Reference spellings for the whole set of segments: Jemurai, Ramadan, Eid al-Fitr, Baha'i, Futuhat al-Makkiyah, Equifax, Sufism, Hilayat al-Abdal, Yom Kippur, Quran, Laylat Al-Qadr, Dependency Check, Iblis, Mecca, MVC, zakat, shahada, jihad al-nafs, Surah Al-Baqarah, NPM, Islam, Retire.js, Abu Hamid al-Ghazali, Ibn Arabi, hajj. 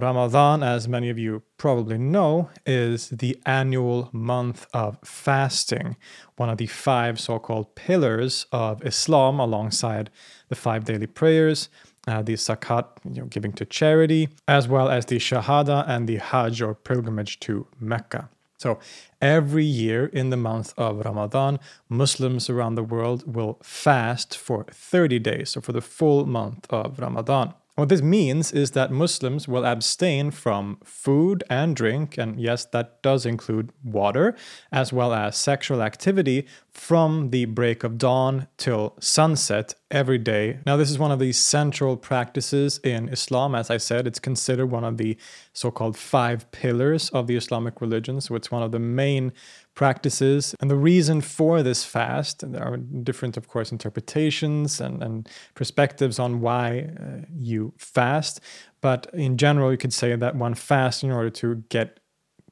Ramadan, as many of you probably know, is the annual month of fasting, one of the five so-called pillars of Islam, alongside the five daily prayers, the zakat, giving to charity, as well as the shahada and the hajj, or pilgrimage to Mecca. So every year in the month of Ramadan, Muslims around the world will fast for 30 days, so for the full month of Ramadan. What this means is that Muslims will abstain from food and drink, and yes, that does include water, as well as sexual activity from the break of dawn till sunset every day. Now, this is one of the central practices in Islam. As I said, it's considered one of the so-called five pillars of the Islamic religion, so it's one of the main practices. And the reason for this fast, and there are different, of course, interpretations and perspectives on why you fast, but in general, you could say that one fasts in order to get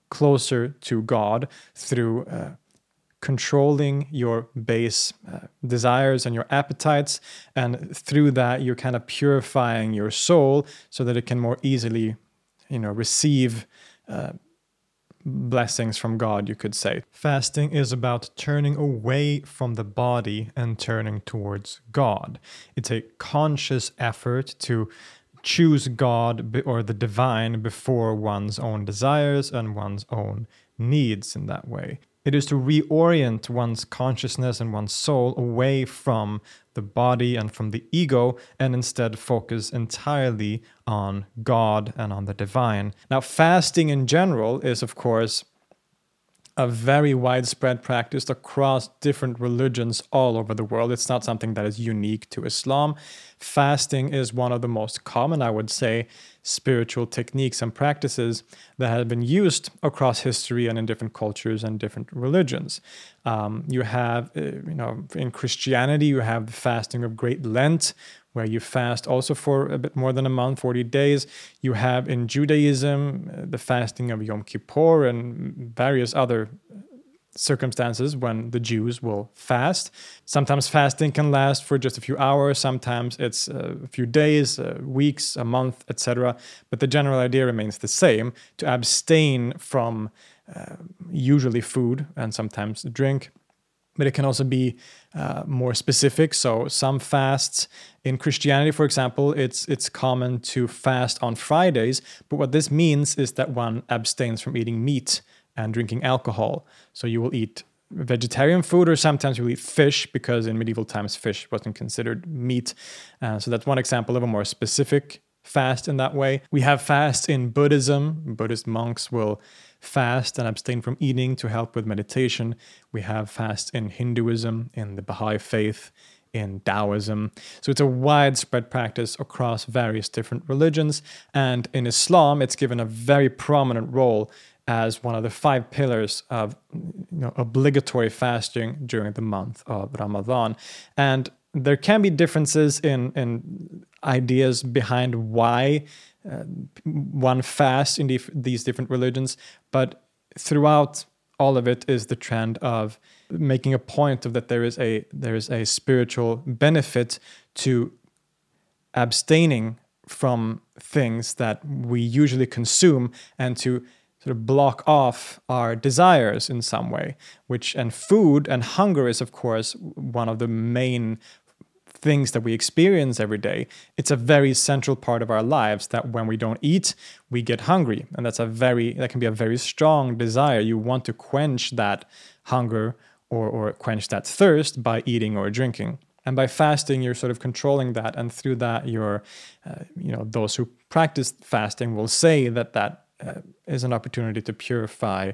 closer to God through controlling your base desires and your appetites, and through that, you're kind of purifying your soul so that it can more easily, receive blessings from God, you could say. Fasting is about turning away from the body and turning towards God. It's a conscious effort to choose God or the divine before one's own desires and one's own needs in that way. It is to reorient one's consciousness and one's soul away from the body and from the ego, and instead focus entirely on God and on the divine. Now, fasting in general is, of course, a very widespread practice across different religions all over the world. It's not something that is unique to Islam. Fasting is one of the most common, I would say, spiritual techniques and practices that have been used across history and in different cultures and different religions. You have, in Christianity, you have the fasting of Great Lent, where you fast also for a bit more than a month, 40 days. You have in Judaism the fasting of Yom Kippur and various other circumstances when the Jews will fast. Sometimes fasting can last for just a few hours, sometimes it's a few days, weeks, a month, etc. But the general idea remains the same, to abstain from usually food and sometimes drink. But it can also be more specific. So some fasts in Christianity, for example, it's common to fast on Fridays. But what this means is that one abstains from eating meat and drinking alcohol. So you will eat vegetarian food, or sometimes you'll eat fish, because in medieval times fish wasn't considered meat. So that's one example of a more specific fast in that way. We have fasts in Buddhism. Buddhist monks will fast and abstain from eating to help with meditation. We have fasts in Hinduism, in the Baha'i faith, in Taoism. So it's a widespread practice across various different religions. And in Islam, it's given a very prominent role as one of the 5 pillars of obligatory fasting during the month of Ramadan. And there can be differences in ideas behind why one fasts in these different religions, but throughout all of it is the trend of making a point of that there is a spiritual benefit to abstaining from things that we usually consume and to sort of block off our desires in some way, and food and hunger is, of course, one of the main things that we experience every day. It's a very central part of our lives that when we don't eat, we get hungry. And that can be a very strong desire. You want to quench that hunger or quench that thirst by eating or drinking. And by fasting, you're sort of controlling that. And through that, those who practice fasting will say that is an opportunity to purify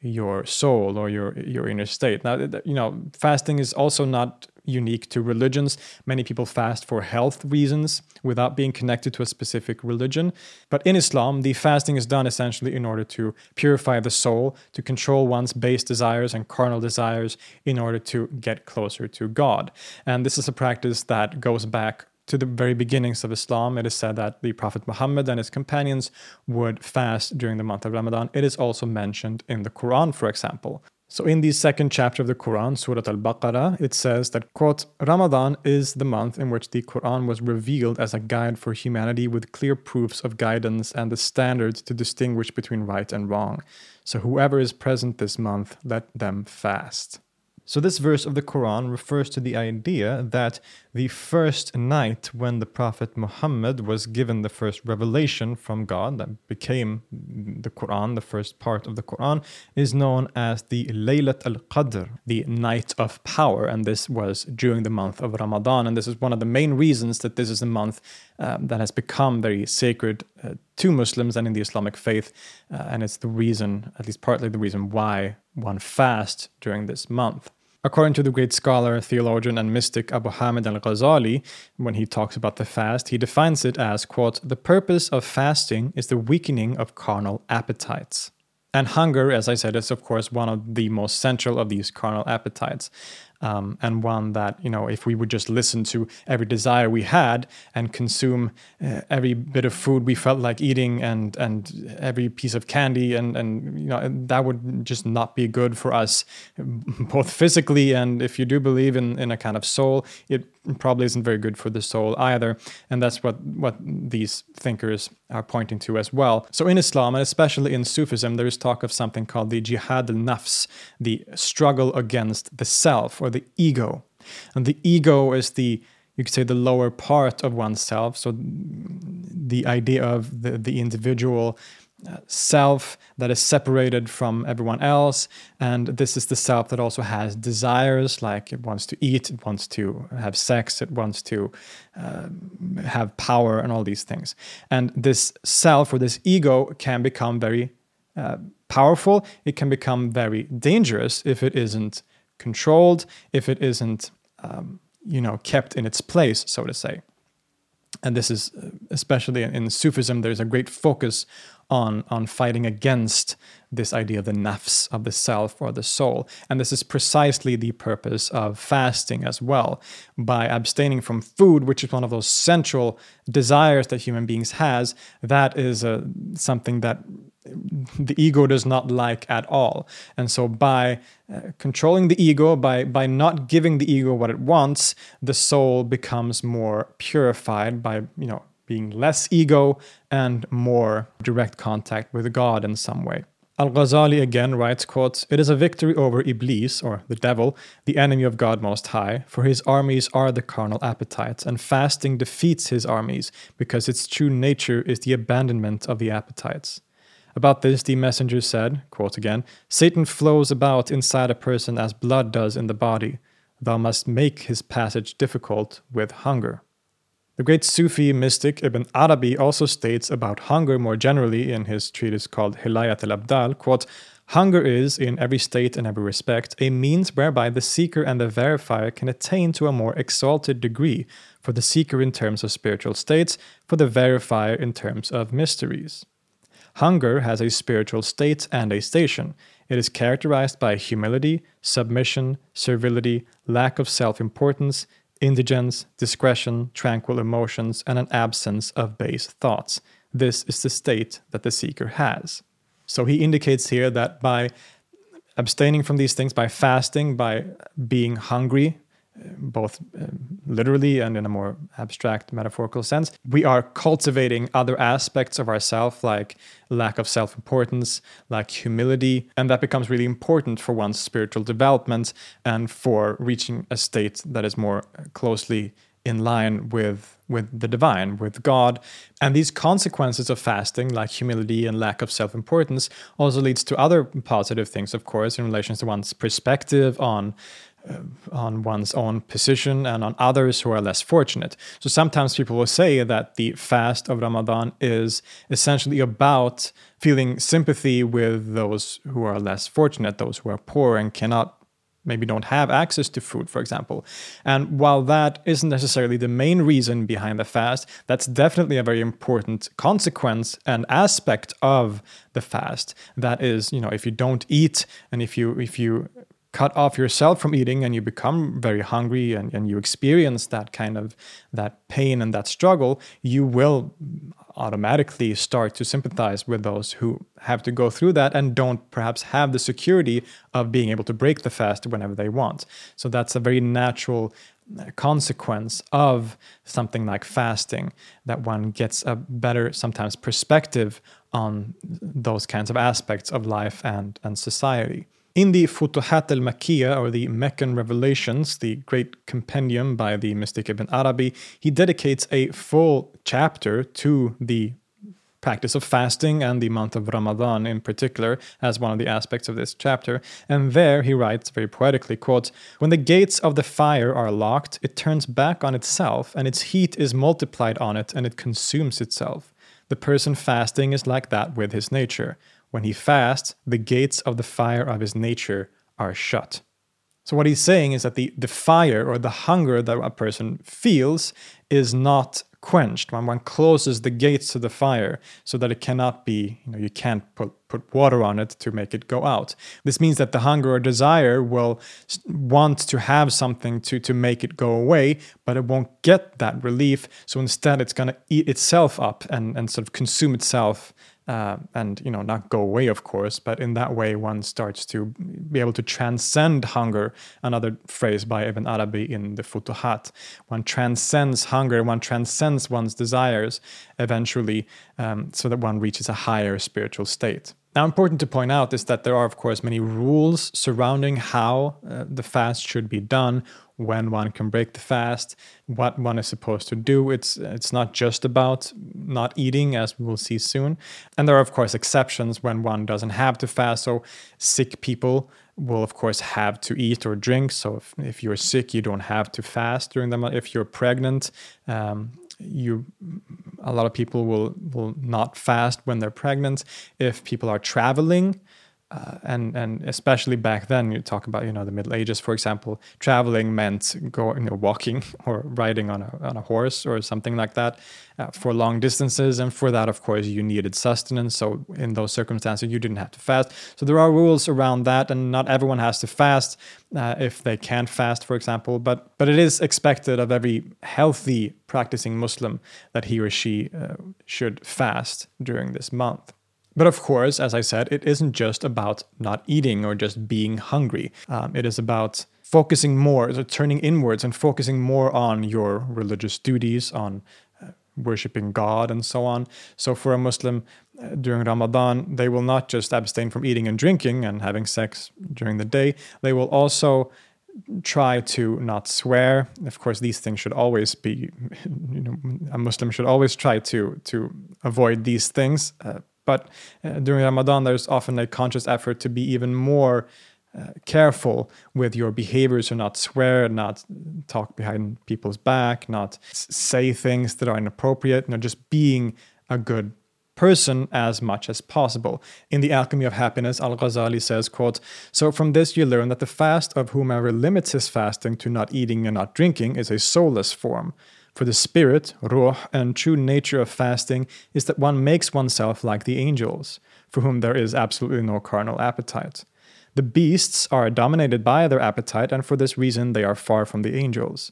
your soul or your inner state. Now, fasting is also not unique to religions. Many people fast for health reasons without being connected to a specific religion. But in Islam, the fasting is done essentially in order to purify the soul, to control one's base desires and carnal desires in order to get closer to God. And this is a practice that goes back to the very beginnings of Islam. It is said that the Prophet Muhammad and his companions would fast during the month of Ramadan. It is also mentioned in the Quran, for example. So in the 2nd chapter of the Quran, Surah Al-Baqarah, it says that, quote, Ramadan is the month in which the Quran was revealed as a guide for humanity with clear proofs of guidance and the standards to distinguish between right and wrong. So whoever is present this month, let them fast. So this verse of the Quran refers to the idea that the first night when the Prophet Muhammad was given the first revelation from God that became the Quran, the first part of the Quran, is known as the Laylat Al-Qadr, the night of power. And this was during the month of Ramadan. And this is one of the main reasons that this is a month that has become very sacred to Muslims and in the Islamic faith. And it's the reason, at least partly the reason, why one fasts during this month. According to the great scholar, theologian, and mystic Abu Hamid al-Ghazali, when he talks about the fast, he defines it as, quote, the purpose of fasting is the weakening of carnal appetites. And hunger, as I said, is of course one of the most central of these carnal appetites. And one that, if we would just listen to every desire we had and consume every bit of food we felt like eating and every piece of candy, and that would just not be good for us, both physically and if you do believe in a kind of soul, it probably isn't very good for the soul either. And that's what these thinkers are pointing to as well. So in Islam, and especially in Sufism, there is talk of something called the jihad al-nafs, the struggle against the self or the ego. And the ego is the lower part of oneself. So the idea of the individual self that is separated from everyone else. And this is the self that also has desires, like it wants to eat, it wants to have sex, it wants to have power and all these things. And this self or this ego can become very powerful. It can become very dangerous if it isn't controlled, if it isn't, kept in its place, so to say. And this is, especially in Sufism, there's a great focus on fighting against this idea of the nafs, of the self or the soul. And this is precisely the purpose of fasting as well. By abstaining from food, which is one of those central desires that human beings has, that is something that the ego does not like at all. And so by controlling the ego, by not giving the ego what it wants, the soul becomes more purified by, being less ego and more direct contact with God in some way. Al-Ghazali again writes, quote, it is a victory over Iblis, or the devil, the enemy of God Most High, for his armies are the carnal appetites, and fasting defeats his armies, because its true nature is the abandonment of the appetites. About this, the messenger said, quote again, Satan flows about inside a person as blood does in the body. Thou must make his passage difficult with hunger. The great Sufi mystic Ibn Arabi also states about hunger more generally in his treatise called Hilayat al-Abdal, quote, Hunger is, in every state and every respect, a means whereby the seeker and the verifier can attain to a more exalted degree, for the seeker in terms of spiritual states, for the verifier in terms of mysteries. Hunger has a spiritual state and a station. It is characterized by humility, submission, servility, lack of self-importance, indigence, discretion, tranquil emotions, and an absence of base thoughts. This is the state that the seeker has. So he indicates here that by abstaining from these things, by fasting, by being hungry, both literally and in a more abstract metaphorical sense, we are cultivating other aspects of ourselves, like lack of self-importance, like humility, and that becomes really important for one's spiritual development and for reaching a state that is more closely in line with the divine, with God. And these consequences of fasting, like humility and lack of self-importance, also leads to other positive things, of course, in relation to one's perspective on one's own position and on others who are less fortunate. So sometimes people will say that the fast of Ramadan is essentially about feeling sympathy with those who are less fortunate, those who are poor and don't have access to food, for example. And while that isn't necessarily the main reason behind the fast, that's definitely a very important consequence and aspect of the fast. That is, if you don't eat and if you cut off yourself from eating and you become very hungry and you experience that pain and that struggle, you will automatically start to sympathize with those who have to go through that and don't perhaps have the security of being able to break the fast whenever they want. So that's a very natural consequence of something like fasting, that one gets a better, sometimes, perspective on those kinds of aspects of life and society. In the Futuhat al-Makkiyah, or the Meccan Revelations, the great compendium by the mystic Ibn Arabi, he dedicates a full chapter to the practice of fasting and the month of Ramadan in particular as one of the aspects of this chapter. And there he writes very poetically, quote, "When the gates of the fire are locked, it turns back on itself, and its heat is multiplied on it, and it consumes itself. The person fasting is like that with his nature. When he fasts, the gates of the fire of his nature are shut." So what he's saying is that the fire or the hunger that a person feels is not quenched. When one closes the gates to the fire so that it cannot be, you can't put water on it to make it go out. This means that the hunger or desire will want to have something to make it go away, but it won't get that relief. So instead it's going to eat itself up and sort of consume itself. And not go away, of course, but in that way one starts to be able to transcend hunger, another phrase by Ibn Arabi in the Futuhat. One transcends hunger, one transcends one's desires eventually, so that one reaches a higher spiritual state. Now, important to point out is that there are, of course, many rules surrounding how the fast should be done, when one can break the fast, what one is supposed to do. It's not just about not eating, as we will see soon. And there are, of course, exceptions when one doesn't have to fast. So sick people will, of course, have to eat or drink. So if you're sick, you don't have to fast during the month. If you're pregnant, a lot of people will not fast when they're pregnant. If people are traveling, and especially back then, you talk about the Middle Ages, for example, traveling meant walking or riding on a horse or something like that for long distances, and for that, of course, you needed sustenance. So in those circumstances, you didn't have to fast. So there are rules around that, and not everyone has to fast if they can't fast, for example. But it is expected of every healthy practicing Muslim that he or she should fast during this month. But of course, as I said, it isn't just about not eating or just being hungry. It is about focusing more, so turning inwards and focusing more on your religious duties, on worshipping God and so on. So for a Muslim during Ramadan, they will not just abstain from eating and drinking and having sex during the day. They will also try to not swear. Of course, these things should always be, a Muslim should always try to avoid these things. But during Ramadan, there's often a conscious effort to be even more careful with your behavior, so not swear, not talk behind people's back, not say things that are inappropriate, just being a good person as much as possible. In The Alchemy of Happiness, Al-Ghazali says, quote, "So from this you learn that the fast of whomever limits his fasting to not eating and not drinking is a soulless form. For the spirit, ruh, and true nature of fasting is that one makes oneself like the angels, for whom there is absolutely no carnal appetite. The beasts are dominated by their appetite, and for this reason they are far from the angels.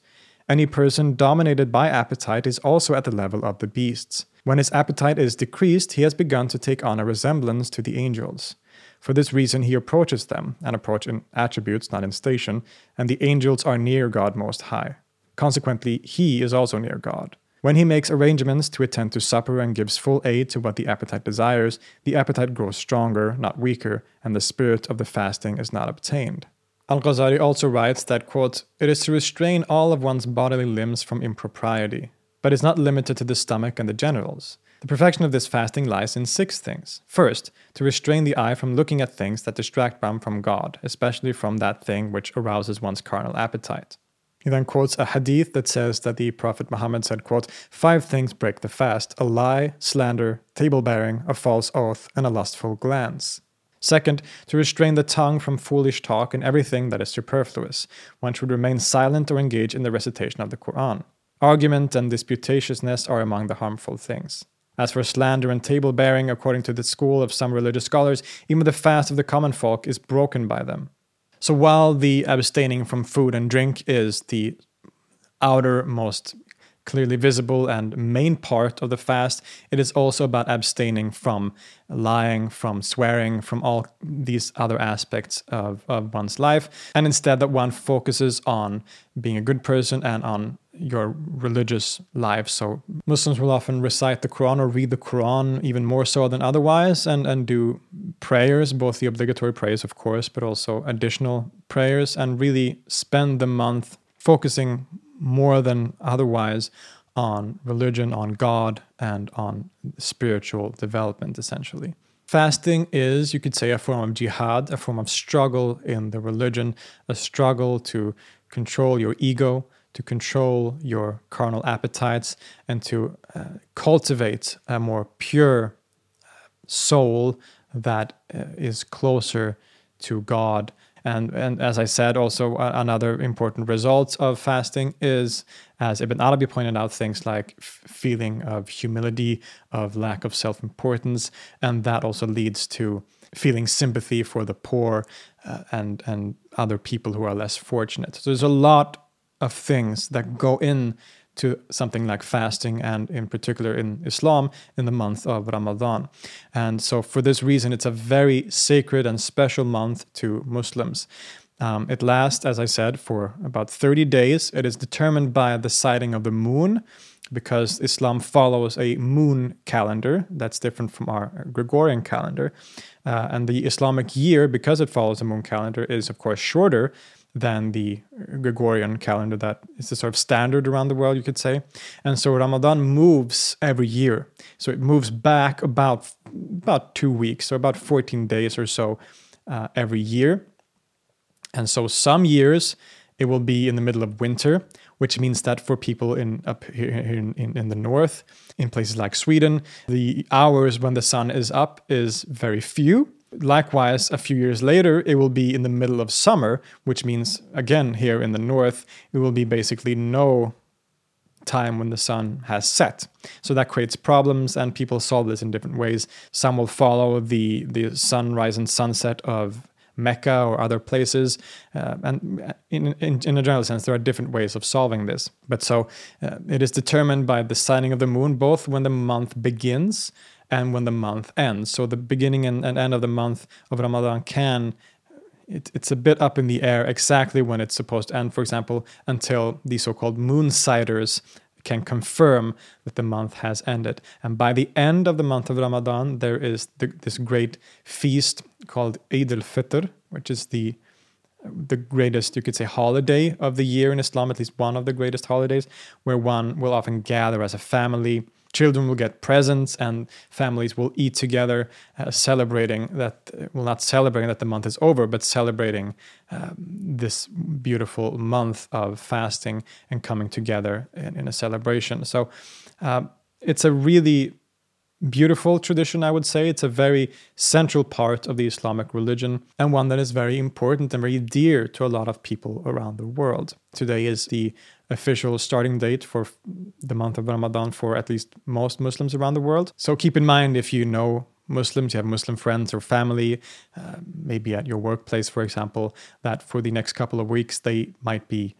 Any person dominated by appetite is also at the level of the beasts. When his appetite is decreased, he has begun to take on a resemblance to the angels. For this reason he approaches them, an approach in attributes, not in station, and the angels are near God Most High. Consequently, he is also near God. When he makes arrangements to attend to supper and gives full aid to what the appetite desires, the appetite grows stronger, not weaker, and the spirit of the fasting is not obtained." Al-Ghazali also writes that, quote, "It is to restrain all of one's bodily limbs from impropriety, but is not limited to the stomach and the genitals. The perfection of this fasting lies in 6 things. First, to restrain the eye from looking at things that distract one from God, especially from that thing which arouses one's carnal appetite." He then quotes a hadith that says that the Prophet Muhammad said, quote, "5 things break the fast, a lie, slander, table-bearing, a false oath, and a lustful glance." Second, to restrain the tongue from foolish talk and everything that is superfluous. One should remain silent or engage in the recitation of the Quran. Argument and disputatiousness are among the harmful things. As for slander and table-bearing, according to the school of some religious scholars, even the fast of the common folk is broken by them. So while the abstaining from food and drink is the outermost, clearly visible and main part of the fast, it is also about abstaining from lying, from swearing, from all these other aspects of one's life, and instead that one focuses on being a good person and on your religious life. So Muslims will often recite the Quran or read the Quran even more so than otherwise, and do prayers, both the obligatory prayers of course, but also additional prayers, and really spend the month focusing more than otherwise on religion, on God, and on spiritual development essentially. Fasting is, you could say, a form of jihad, a form of struggle in the religion, a struggle to control your ego, to control your carnal appetites, and to cultivate a more pure soul that is closer to God. And as I said, also another important result of fasting is, as Ibn Arabi pointed out, things like feeling of humility, of lack of self-importance, and that also leads to feeling sympathy for the poor and other people who are less fortunate. So there's a lot of things that go in to something like fasting, and in particular in Islam, in the month of Ramadan. And so for this reason, it's a very sacred and special month to Muslims. It lasts, as I said, for about 30 days. It is determined by the sighting of the moon, because Islam follows a moon calendar that's different from our Gregorian calendar. And the Islamic year, because it follows a moon calendar, is of course shorter than the Gregorian calendar that is the sort of standard around the world, you could say. And so Ramadan moves every year. So it moves back about 2 weeks, so about 14 days or so every year. And so some years it will be in the middle of winter, which means that for people up here in the north, in places like Sweden, the hours when the sun is up is very few. Likewise, a few years later, it will be in the middle of summer, which means, again, here in the north, it will be basically no time when the sun has set. So that creates problems, and people solve this in different ways. Some will follow the sunrise and sunset of Mecca or other places, and in a general sense, there are different ways of solving this. But so it is determined by the sighting of the moon, both when the month begins and when the month ends. So the beginning and end of the month of Ramadan it's a bit up in the air exactly when it's supposed to end, for example, until the so-called moon sighters can confirm that the month has ended. And by the end of the month of Ramadan, there is this great feast called Eid al-Fitr, which is the greatest, you could say, holiday of the year in Islam, at least one of the greatest holidays, where one will often gather as a family. Children will get presents, and families will eat together, not celebrating that the month is over, but celebrating this beautiful month of fasting and coming together in a celebration. So it's a really beautiful tradition, I would say. It's a very central part of the Islamic religion and one that is very important and very dear to a lot of people around the world. Today is the official starting date for the month of Ramadan for at least most Muslims around the world. So keep in mind, if you know Muslims, you have Muslim friends or family, maybe at your workplace, for example, that for the next couple of weeks they might be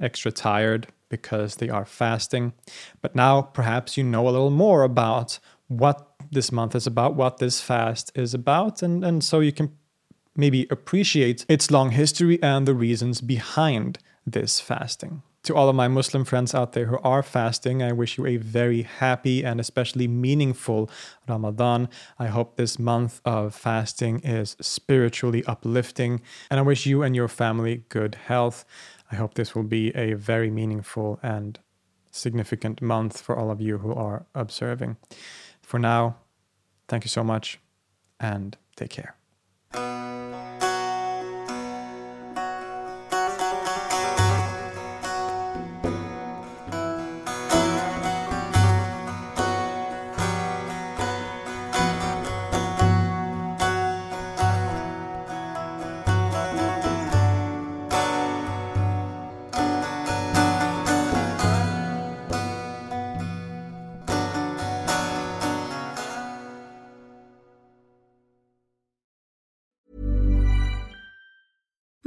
extra tired because they are fasting. But now perhaps you know a little more about what this month is about, what this fast is about, and so you can maybe appreciate its long history and the reasons behind this fasting. To all of my Muslim friends out there who are fasting, I wish you a very happy and especially meaningful Ramadan. I hope this month of fasting is spiritually uplifting, and I wish you and your family good health. I hope this will be a very meaningful and significant month for all of you who are observing. For now, thank you so much and take care.